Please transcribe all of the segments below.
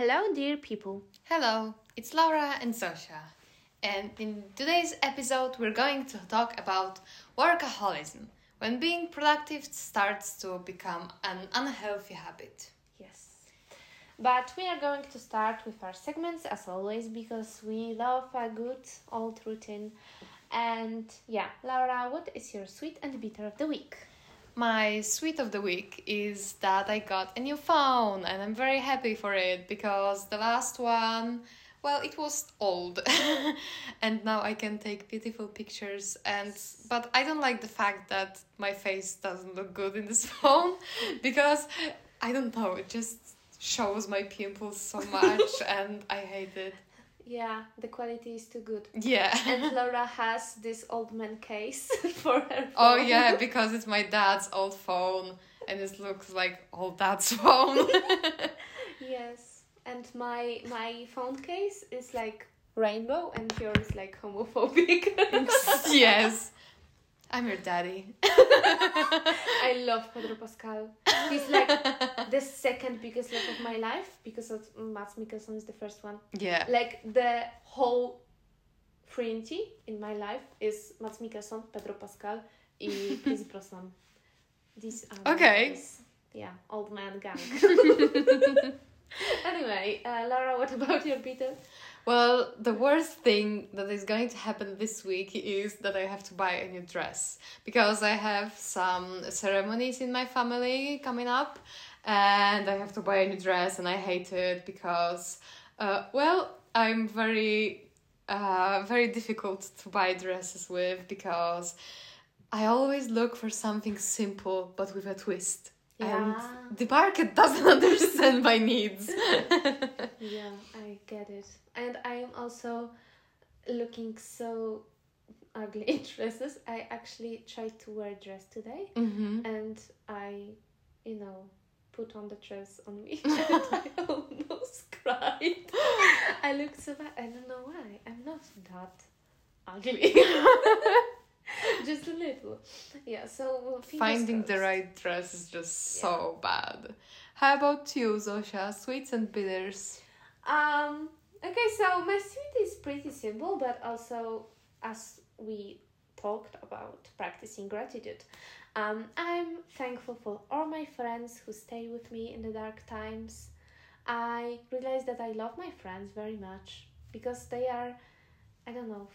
Hello, dear people. Hello, it's Laura and Sosha. And in today's episode, we're going to talk about workaholism, when being productive starts to become an unhealthy habit. Yes. But we are going to start with our segments, as always, because we love a good old routine. And Laura, what is your sweet and bitter of the week? My sweet of the week is that I got a new phone and I'm very happy for it because the last one, it was old and now I can take beautiful pictures but I don't like the fact that my face doesn't look good in this phone because I don't know, it just shows my pimples so much and I hate it. Yeah, the quality is too good. Yeah. And Laura has this old man case for her phone. Oh yeah, because it's my dad's old phone and it looks like old dad's phone. Yes. And my phone case is like rainbow and yours is like homophobic. Yes. I'm your daddy. I love Pedro Pascal. He's like the second biggest love of my life because of Mats Mikkelsen is the first one. Yeah. Like the whole trinity in my life is Mats Mikkelsen, Pedro Pascal, and Pierce Brosnan. These are old man gang. Anyway, Laura, what about your bitter? Well, the worst thing that is going to happen this week is that I have to buy a new dress because I have some ceremonies in my family coming up and I have to buy a new dress and I hate it because, I'm very difficult to buy dresses with because I always look for something simple but with a twist. Yeah. And the market doesn't understand my needs. Yeah, I get it. And I'm also looking so ugly in dresses. I actually tried to wear a dress today. Mm-hmm. And I, put on the dress on me. And I almost cried. I look so bad. I don't know why. I'm not that ugly. Just a little. Yeah, so finding the right dress is just so bad. How about you, Zosha? Sweets and bitters. Okay, so my sweet is pretty simple, but also as we talked about practicing gratitude. I'm thankful for all my friends who stay with me in the dark times. I realize that I love my friends very much because they are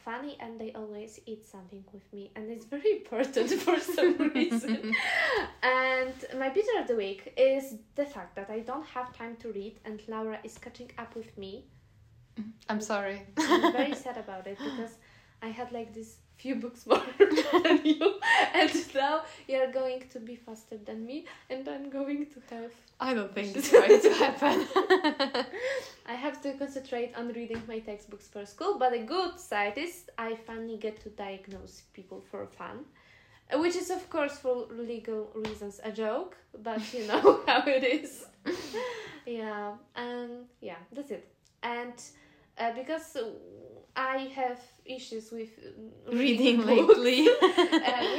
funny and they always eat something with me and it's very important for some reason. And my bitter of the week is the fact that I don't have time to read and Laura is catching up with me. I'm sorry. I'm very sad about it because I had like this few books more than you and now you're going to be faster than me and I'm going to have... I don't think this is going to happen. I have to concentrate on reading my textbooks for school, but the good side is I finally get to diagnose people for fun, which is of course for legal reasons a joke, but you know how it is. That's it. And because I have issues with reading lately. We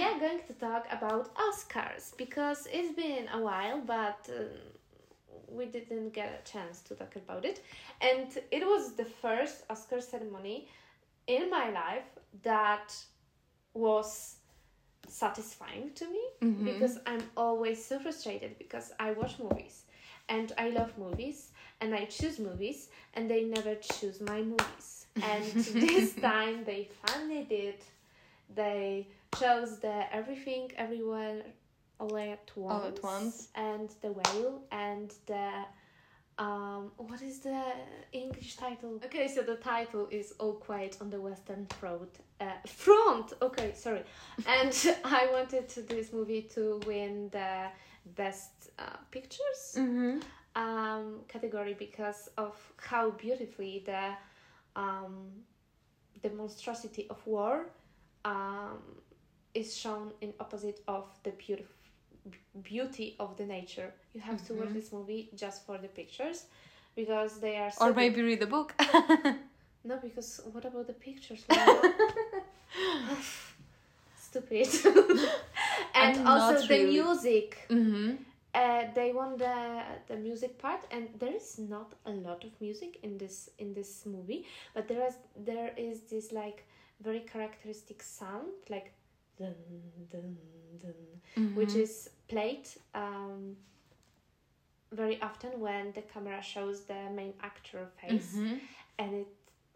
are going to talk about Oscars because it's been a while, but we didn't get a chance to talk about it. And it was the first Oscar ceremony in my life that was satisfying to me because I'm always so frustrated because I watch movies and I love movies and I choose movies and they never choose my movies. And this time they finally did. They chose the Everything, Everywhere, All at Once. And The Whale. And the... what is the English title? Okay, so the title is All Quiet on the Western Front. Okay, sorry. And I wanted this movie to win the Best Pictures category because of how beautifully the monstrosity of war is shown in opposite of the beauty of the nature. You have to watch this movie just for the pictures because they are so... Or maybe read the book. No, because what about the pictures? Stupid. And also the music. They want the music part, and there is not a lot of music in this movie, but there is this like very characteristic sound, like dun, dun, dun, mm-hmm. which is played very often when the camera shows the main actor face, mm-hmm. and it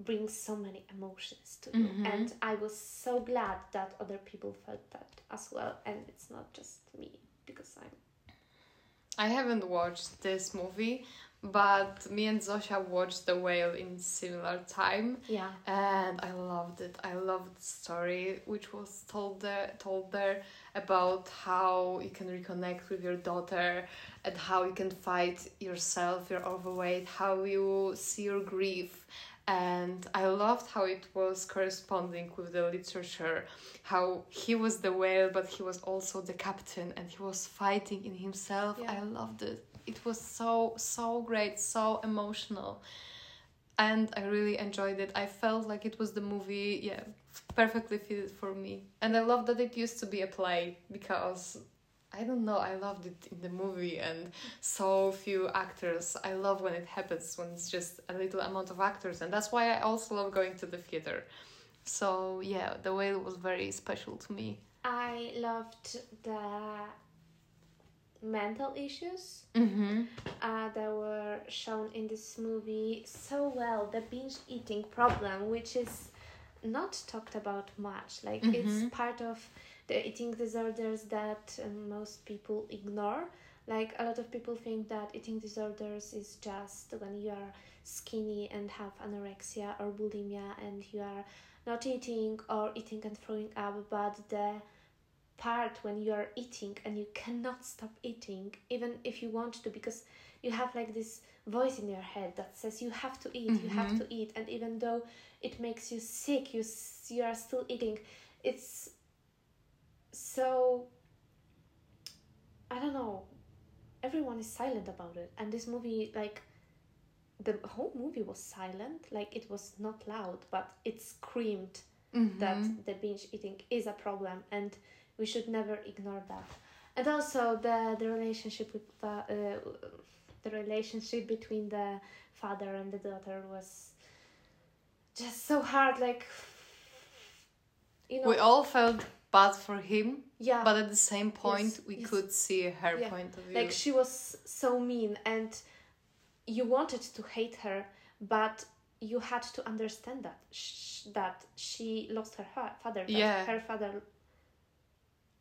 brings so many emotions to you, mm-hmm. and I was so glad that other people felt that as well, and it's not just me, because I haven't watched this movie, but me and Zosia watched The Whale in similar time. Yeah. And I loved it. I loved the story which was told there about how you can reconnect with your daughter and how you can fight yourself, your overweight, how you see your grief. And I loved how it was corresponding with the literature, how he was the whale, but he was also the captain, and he was fighting in himself. Yeah. I loved it. It was so great, so emotional. And I really enjoyed it. I felt like it was the movie, yeah, perfectly fitted for me. And I love that it used to be a play, because, I don't know, I loved it in the movie, and so few actors. I love when it happens, when it's just a little amount of actors, and that's why I also love going to the theater. So yeah, The Whale was very special to me. I loved the mental issues mm-hmm. That were shown in this movie so well. The binge eating problem, which is not talked about much, like mm-hmm. it's part of the eating disorders that most people ignore. Like a lot of people think that eating disorders is just when you are skinny and have anorexia or bulimia and you are not eating or eating and throwing up, but the part when you are eating and you cannot stop eating even if you want to, because you have like this voice in your head that says you have to eat, mm-hmm. you have to eat, and even though it makes you sick, you are still eating. It's so, I don't know, everyone is silent about it, and this movie, like the whole movie was silent, like it was not loud, but it screamed mm-hmm. that the binge eating is a problem and we should never ignore that. And also the relationship between the father and the daughter was just so hard, like, you know, we all felt bad for him, yeah, but at the same point, yes, we yes. could see her yeah. point of view. Like, she was so mean, and you wanted to hate her, but you had to understand that she lost her father. Yeah, her father.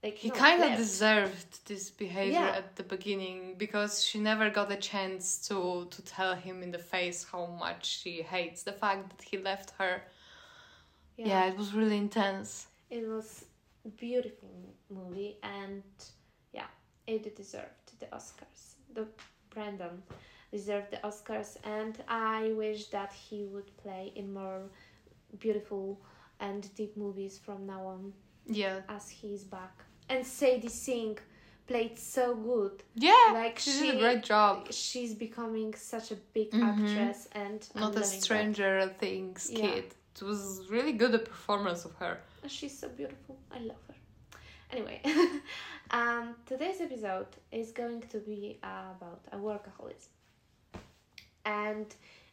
Like, he kind of deserved this behavior yeah. at the beginning, because she never got a chance to tell him in the face how much she hates the fact that he left her. Yeah, yeah, it was really intense. It was a beautiful movie, and yeah, it deserved the Oscars. Brendan deserved the Oscars, and I wish that he would play in more beautiful and deep movies from now on. Yeah, as he's back. And Sadie Sink played so good. Yeah, like she did a great job. She's becoming such a big mm-hmm. actress, and not a Stranger Things yeah. kid. It was really good, the performance of her. She's so beautiful. I love her. Anyway, today's episode is going to be about a workaholism, and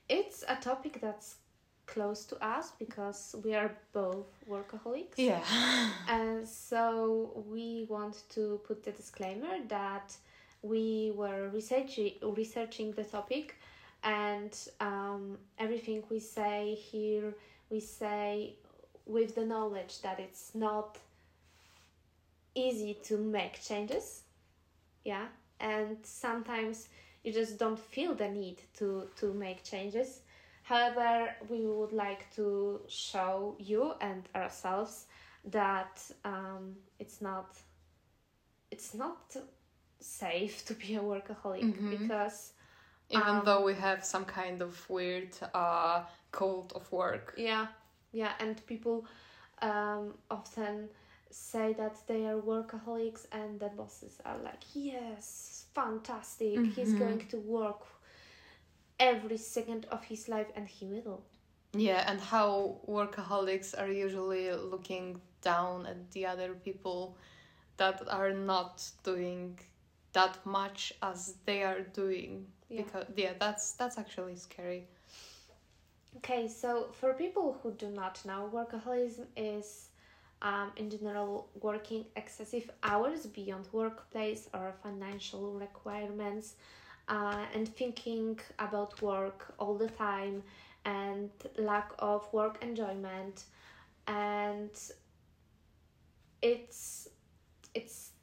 it's a topic that's close to us because we are both workaholics. Yeah. And so we want to put the disclaimer that we were researching the topic, and everything we say here, we say with the knowledge that it's not easy to make changes, yeah, and sometimes you just don't feel the need to make changes. However, we would like to show you and ourselves that it's not safe to be a workaholic, mm-hmm. because even though we have some kind of weird cult of work, yeah, and people often say that they are workaholics, and the bosses are like, yes, fantastic, mm-hmm. he's going to work every second of his life, and he will. Yeah, and how workaholics are usually looking down at the other people that are not doing that much as they are doing. Yeah. Because that's actually scary. Okay, so for people who do not know, workaholism is in general working excessive hours beyond workplace or financial requirements, and thinking about work all the time and lack of work enjoyment. And it's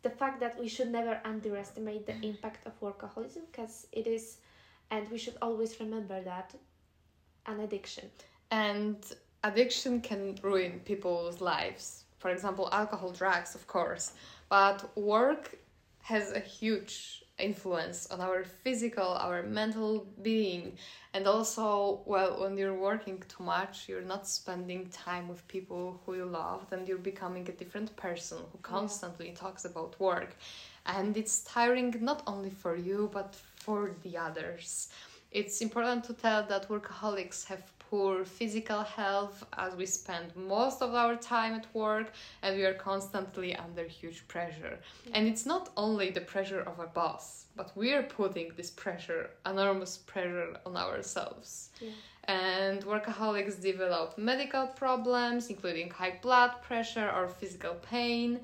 the fact that we should never underestimate the impact of workaholism, because it is, and we should always remember that, an addiction. And addiction can ruin people's lives. For example, alcohol, drugs, of course. But work has a huge influence on our physical, our mental being. And also, well, when you're working too much, you're not spending time with people who you love, and you're becoming a different person who constantly talks about work. And it's tiring not only for you, but for the others. It's important to tell that workaholics have poor physical health, as we spend most of our time at work and we are constantly under huge pressure. And it's not only the pressure of a boss, but we are putting this pressure, enormous pressure, on ourselves. Yeah. And workaholics develop medical problems, including high blood pressure or physical pain.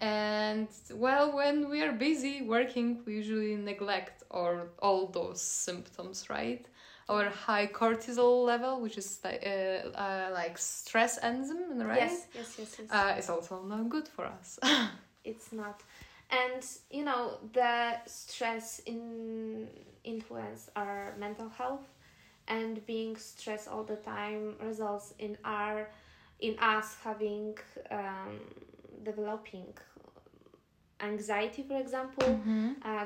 And well, when we are busy working, we usually neglect all those symptoms, right? Our high cortisol level, which is like stress enzyme, right? Yes. It's also not good for us. It's not. And you know, the stress influences our mental health, and being stressed all the time results in us having developing anxiety, for example,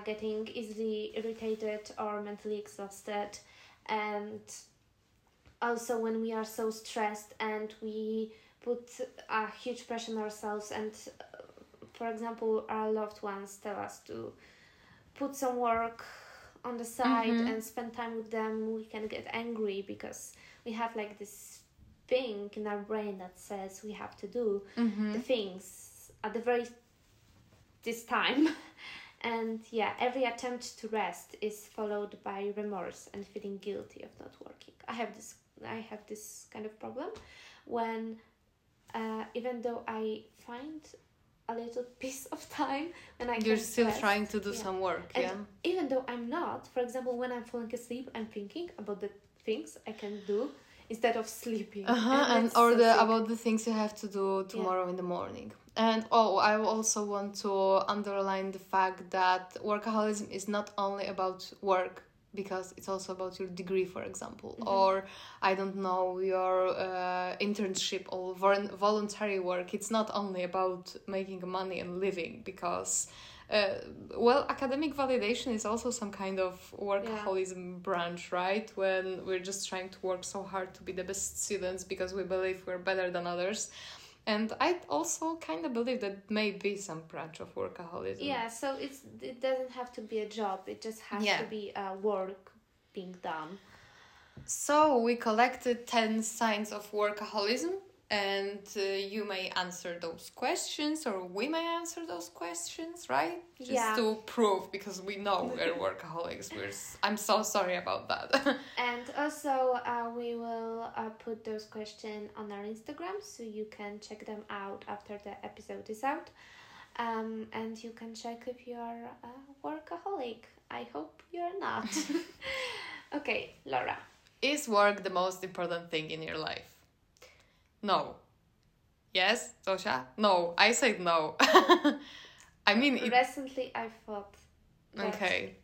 getting easily irritated or mentally exhausted. And also, when we are so stressed and we put a huge pressure on ourselves, and for example, our loved ones tell us to put some work on the side and spend time with them, we can get angry because we have like this thing in our brain that says we have to do the things at the very this time. And yeah, every attempt to rest is followed by remorse and feeling guilty of not working. I have this kind of problem when even though I find a little piece of time when I you're still rest, trying to do some work, and even though I'm not, for example, when I'm falling asleep, I'm thinking about the things I can do instead of sleeping, about the things you have to do tomorrow in the morning. And I also want to underline the fact that workaholism is not only about work, because it's also about your degree, for example, or I don't know, your internship or voluntary work. It's not only about making money and living, because academic validation is also some kind of workaholism branch, right? When we're just trying to work so hard to be the best students because we believe we're better than others. And I also kind of believe that may be some branch of workaholism. Yeah, so it doesn't have to be a job. It just has to be work being done. So we collected 10 signs of workaholism, and you may answer those questions, or we may answer those questions, right? Just to prove, because we know we're workaholics. I'm so sorry about that. And also we will put those questions on our Instagram, so you can check them out after the episode is out. And you can check if you're a workaholic. I hope you're not. Okay, Laura. Is work the most important thing in your life? No. Yes, Zosia? No, I said no. I mean... Recently, I thought that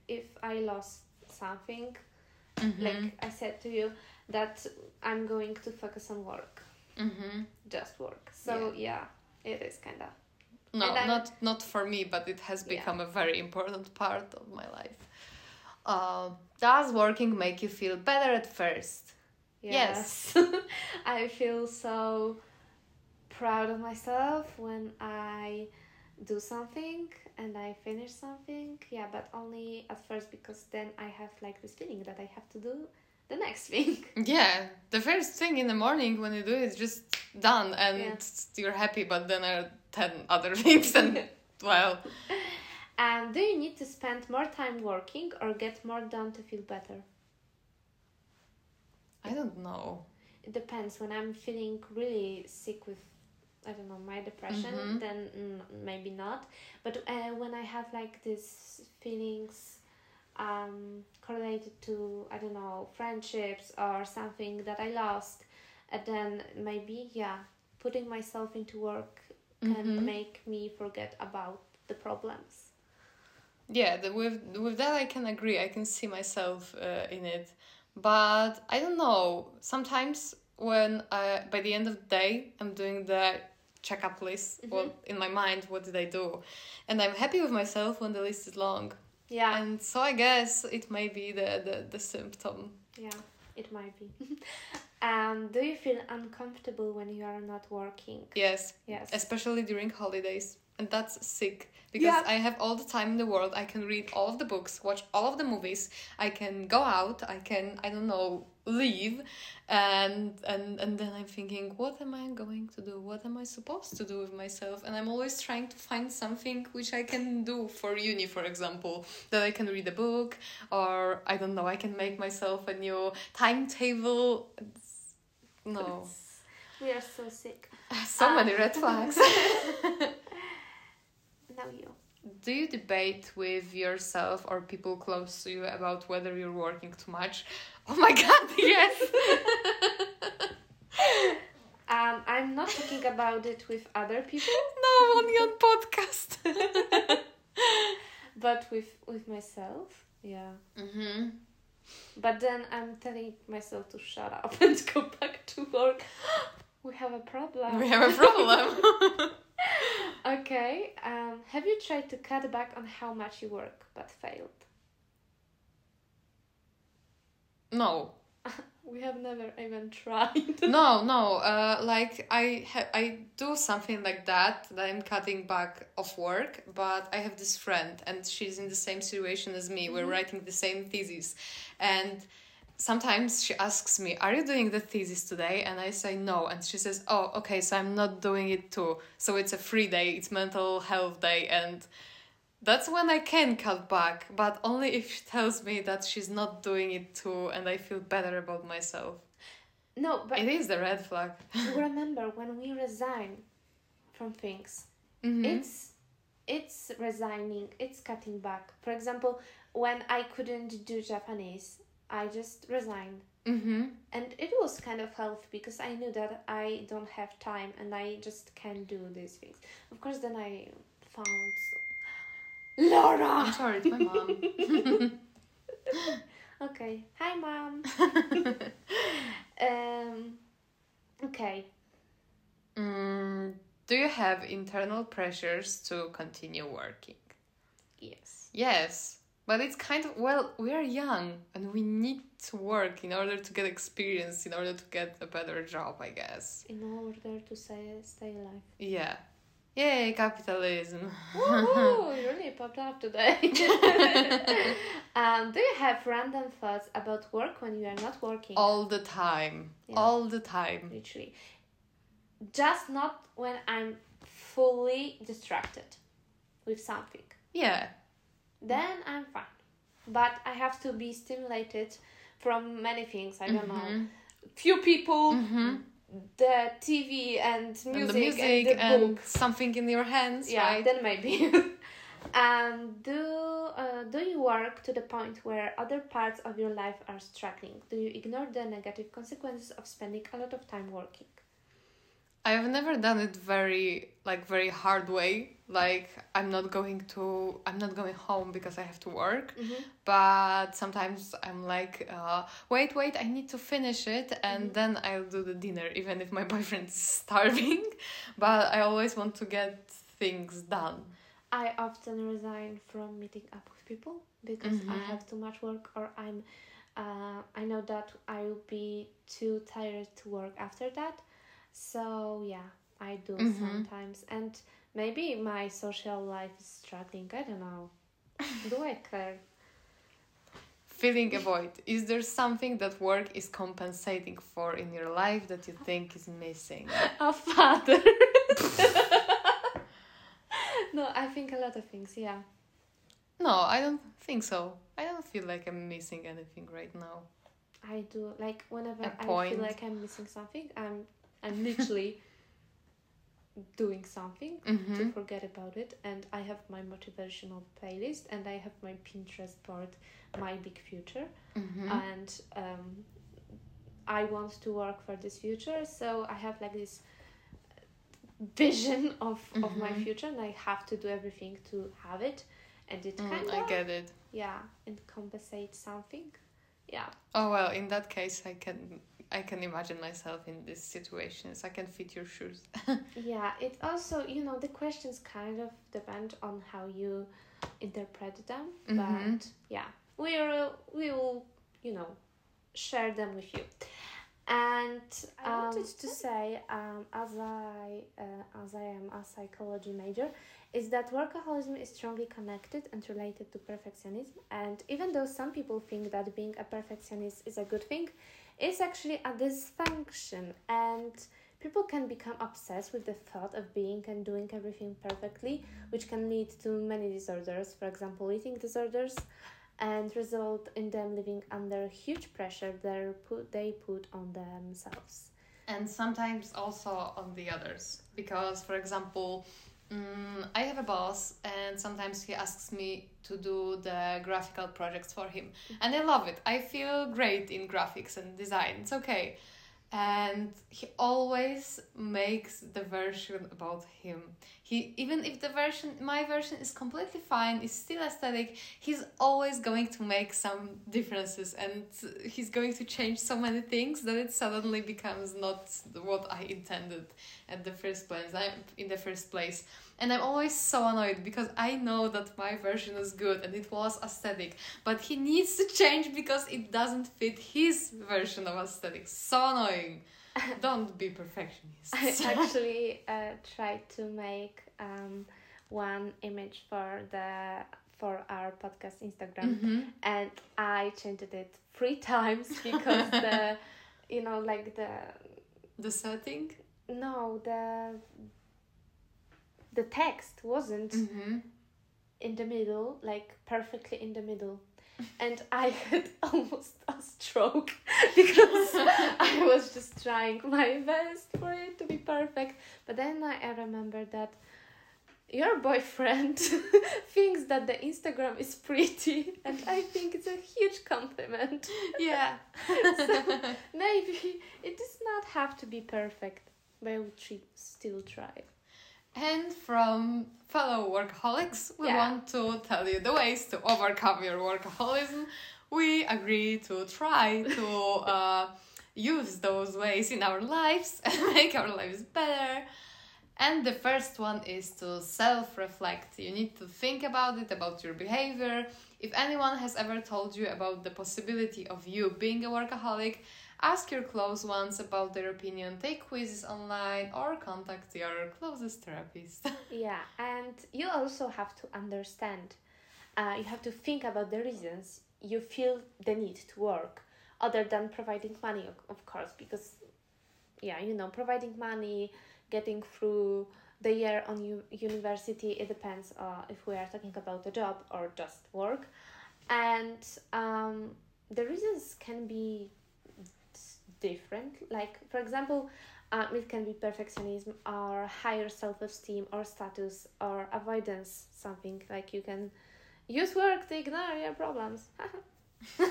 if I lost something, like I said to you, that I'm going to focus on work. Just work. So, yeah it is kind of... No, not for me, but it has become a very important part of my life. Does working make you feel better at first? Yes. I feel so proud of myself when I do something and I finish something. Yeah, but only at first, because then I have like this feeling that I have to do the next thing. Yeah, the first thing in the morning when you do it is just done, and you're happy, but then there are 10 other things and well... And do you need to spend more time working or get more done to feel better? I don't know. It depends. When I'm feeling really sick with, I don't know, my depression, then maybe not. But when I have like these feelings correlated to, I don't know, friendships or something that I lost, then maybe, yeah, putting myself into work can make me forget about the problems. Yeah, with that I can agree. I can see myself in it. But I don't know, sometimes when by the end of the day I'm doing the checkup list in my mind, what did I do? And I'm happy with myself when the list is long. Yeah. And so I guess it may be the symptom. Yeah, it might be. Do you feel uncomfortable when you are not working? Yes. Yes. Especially during holidays. And that's sick, because I have all the time in the world. I can read all of the books, watch all of the movies. I can go out. I can, I don't know, leave. And then I'm thinking, what am I going to do? What am I supposed to do with myself? And I'm always trying to find something which I can do for uni, for example. That I can read a book, or, I don't know, I can make myself a new timetable. We are so sick. So many red flags. You. Do you debate with yourself or people close to you about whether you're working too much? Oh my god, yes! I'm not talking about it with other people. No, only on podcast. But with myself, yeah. Mm-hmm. But then I'm telling myself to shut up and go back to work. We have a problem. We have a problem. Okay, have you tried to cut back on how much you work but failed? No. We have never even tried. No. Like I do something like that I'm cutting back off work, but I have this friend and she's in the same situation as me. We're writing the same thesis, and sometimes she asks me, are you doing the thesis today? And I say no. And she says, oh, okay, so I'm not doing it too. So it's a free day, it's mental health day. And that's when I can cut back, but only if she tells me that she's not doing it too and I feel better about myself. No, but... it is the red flag. Remember, when we resign from things, it's resigning, it's cutting back. For example, when I couldn't do Japanese, I just resigned. And it was kind of healthy, because I knew that I don't have time and I just can't do these things. Of course, then I found... Laura! I'm sorry, it's my mom. Okay. Hi, mom. Okay. Do you have internal pressures to continue working? Yes. Yes. But it's kind of, well, we are young and we need to work in order to get experience, in order to get a better job, I guess. In order to stay alive. Yeah. Yay, capitalism. Woohoo, you really popped up today. Do you have random thoughts about work when you are not working? All the time. Yeah. All the time. Literally. Just not when I'm fully distracted with something. Yeah. Then I'm fine, but I have to be stimulated from many things. I don't know, few people, the TV and music, and the book. Something in your hands. Yeah, right? Then maybe. And do you work to the point where other parts of your life are struggling? Do you ignore the negative consequences of spending a lot of time working? I've never done it very hard way. Like, I'm not going home because I have to work. But sometimes I'm like, wait, I need to finish it. And then I'll do the dinner, even if my boyfriend's starving. But I always want to get things done. I often resign from meeting up with people because I have too much work, or I know that I'll be too tired to work after that. So, yeah, I do sometimes. And maybe my social life is struggling. I don't know. Do I care? Feeling a void. Is there something that work is compensating for in your life that you think is missing? A father. No, I think a lot of things, yeah. No, I don't think so. I don't feel like I'm missing anything right now. I do. Like, whenever I feel like I'm missing something, I'm literally doing something to forget about it. And I have my motivational playlist, and I have my Pinterest board, my big future. And I want to work for this future, so I have like this vision of my future, and I have to do everything to have it. And it kind of, I get it. Yeah, and compensate something. Yeah. Oh, well, in that case, I can imagine myself in these situations. I can fit your shoes. Yeah, it also, you know, the questions kind of depend on how you interpret them. But yeah, we will, you know, share them with you. And I wanted to say, as I am a psychology major, is that workaholism is strongly connected and related to perfectionism. And even though some people think that being a perfectionist is a good thing, it's actually a dysfunction. And people can become obsessed with the thought of being and doing everything perfectly, which can lead to many disorders, for example, eating disorders, and result in them living under huge pressure they put on themselves. And sometimes also on the others. Because, for example, I have a boss, and sometimes he asks me to do the graphical projects for him. And I love it. I feel great in graphics and design. It's okay. And he always makes the version about him. Even if my version is completely fine, is still aesthetic, he's always going to make some differences, and he's going to change so many things that it suddenly becomes not what I intended in the first place. And I'm always so annoyed because I know that my version is good and it was aesthetic, but he needs to change because it doesn't fit his version of aesthetic. So annoying. Don't be perfectionist. I actually tried to make one image for our podcast Instagram, and I changed it 3 times because the setting. No, the text wasn't in the middle, like perfectly in the middle. And I had almost a stroke because I was just trying my best for it to be perfect. But then I remembered that your boyfriend thinks that the Instagram is pretty, and I think it's a huge compliment. Yeah. So maybe it does not have to be perfect, but I would still try. And from fellow workaholics, we want to tell you the ways to overcome your workaholism. We agree to try to use those ways in our lives and make our lives better. And the first one is to self-reflect. You need to think about it, about your behavior. If anyone has ever told you about the possibility of you being a workaholic, ask your close ones about their opinion, take quizzes online, or contact your closest therapist. Yeah, and you also have to understand. You have to think about the reasons you feel the need to work, other than providing money, of course, because, providing money, getting through the year on university, it depends if we are talking about a job or just work. And the reasons can be different. Like, for example, it can be perfectionism or higher self-esteem or status or avoidance, something like you can use work to ignore your problems. Or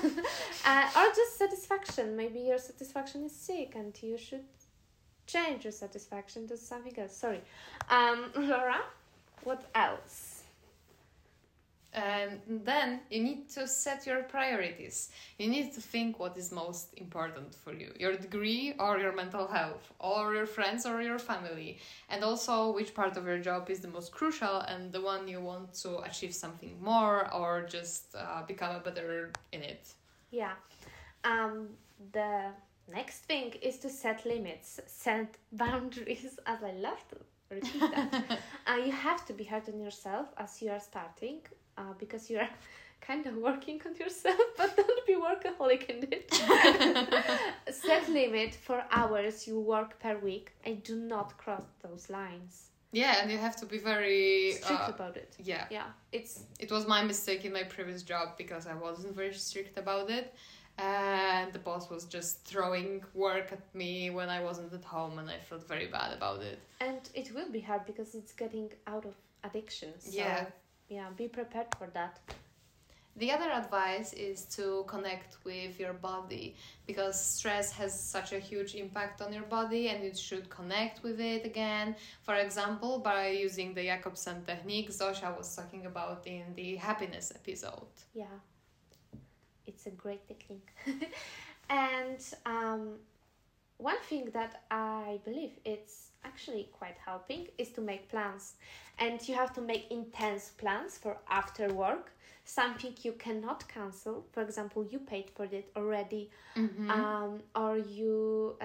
just satisfaction. Maybe your satisfaction is sick and you should change your satisfaction to something else. Sorry. Laura, what else? And then you need to set your priorities. You need to think what is most important for you. Your degree or your mental health or your friends or your family. And also which part of your job is the most crucial and the one you want to achieve something more or just become better in it. Yeah. The next thing is to set limits, set boundaries, as I love to repeat that. You have to be hard on yourself as you are starting. Because you're kind of working on yourself, but don't be workaholic in it. Set limit for hours you work per week and do not cross those lines. Yeah, and you have to be very strict about it. Yeah. Yeah. It was my mistake in my previous job because I wasn't very strict about it. And the boss was just throwing work at me when I wasn't at home, and I felt very bad about it. And it will be hard because it's getting out of addiction. So yeah. Yeah, be prepared for that. The other advice is to connect with your body, because stress has such a huge impact on your body and you should connect with it again. For example, by using the Jacobson technique Zosia was talking about in the happiness episode. Yeah, it's a great technique. And one thing that I believe it's actually quite helping is to make plans. And you have to make intense plans for after work, something you cannot cancel. For example, you paid for it already, mm-hmm. Or you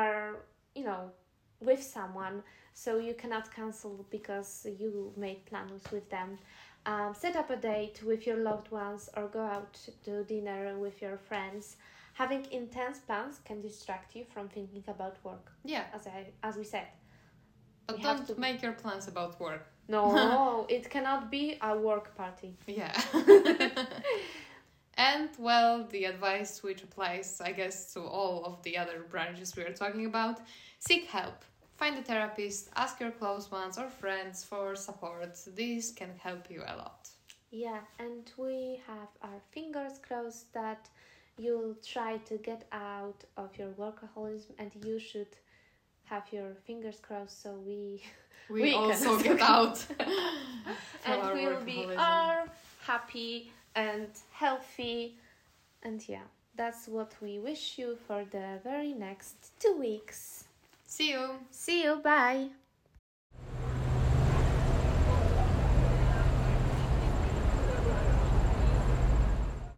are, with someone, so you cannot cancel because you made plans with them. Set up a date with your loved ones or go out to dinner with your friends. Having intense plans can distract you from thinking about work. Yeah. As we said. But don't make your plans about work. No, it cannot be a work party. Yeah. And, the advice which applies, I guess, to all of the other branches we are talking about, seek help. Find a therapist, ask your close ones or friends for support. This can help you a lot. Yeah, and we have our fingers crossed that you'll try to get out of your workaholism, and you should have your fingers crossed so we also get out. And we'll be all happy and healthy. And yeah, that's what we wish you for the very next 2 weeks. See you. See you. Bye.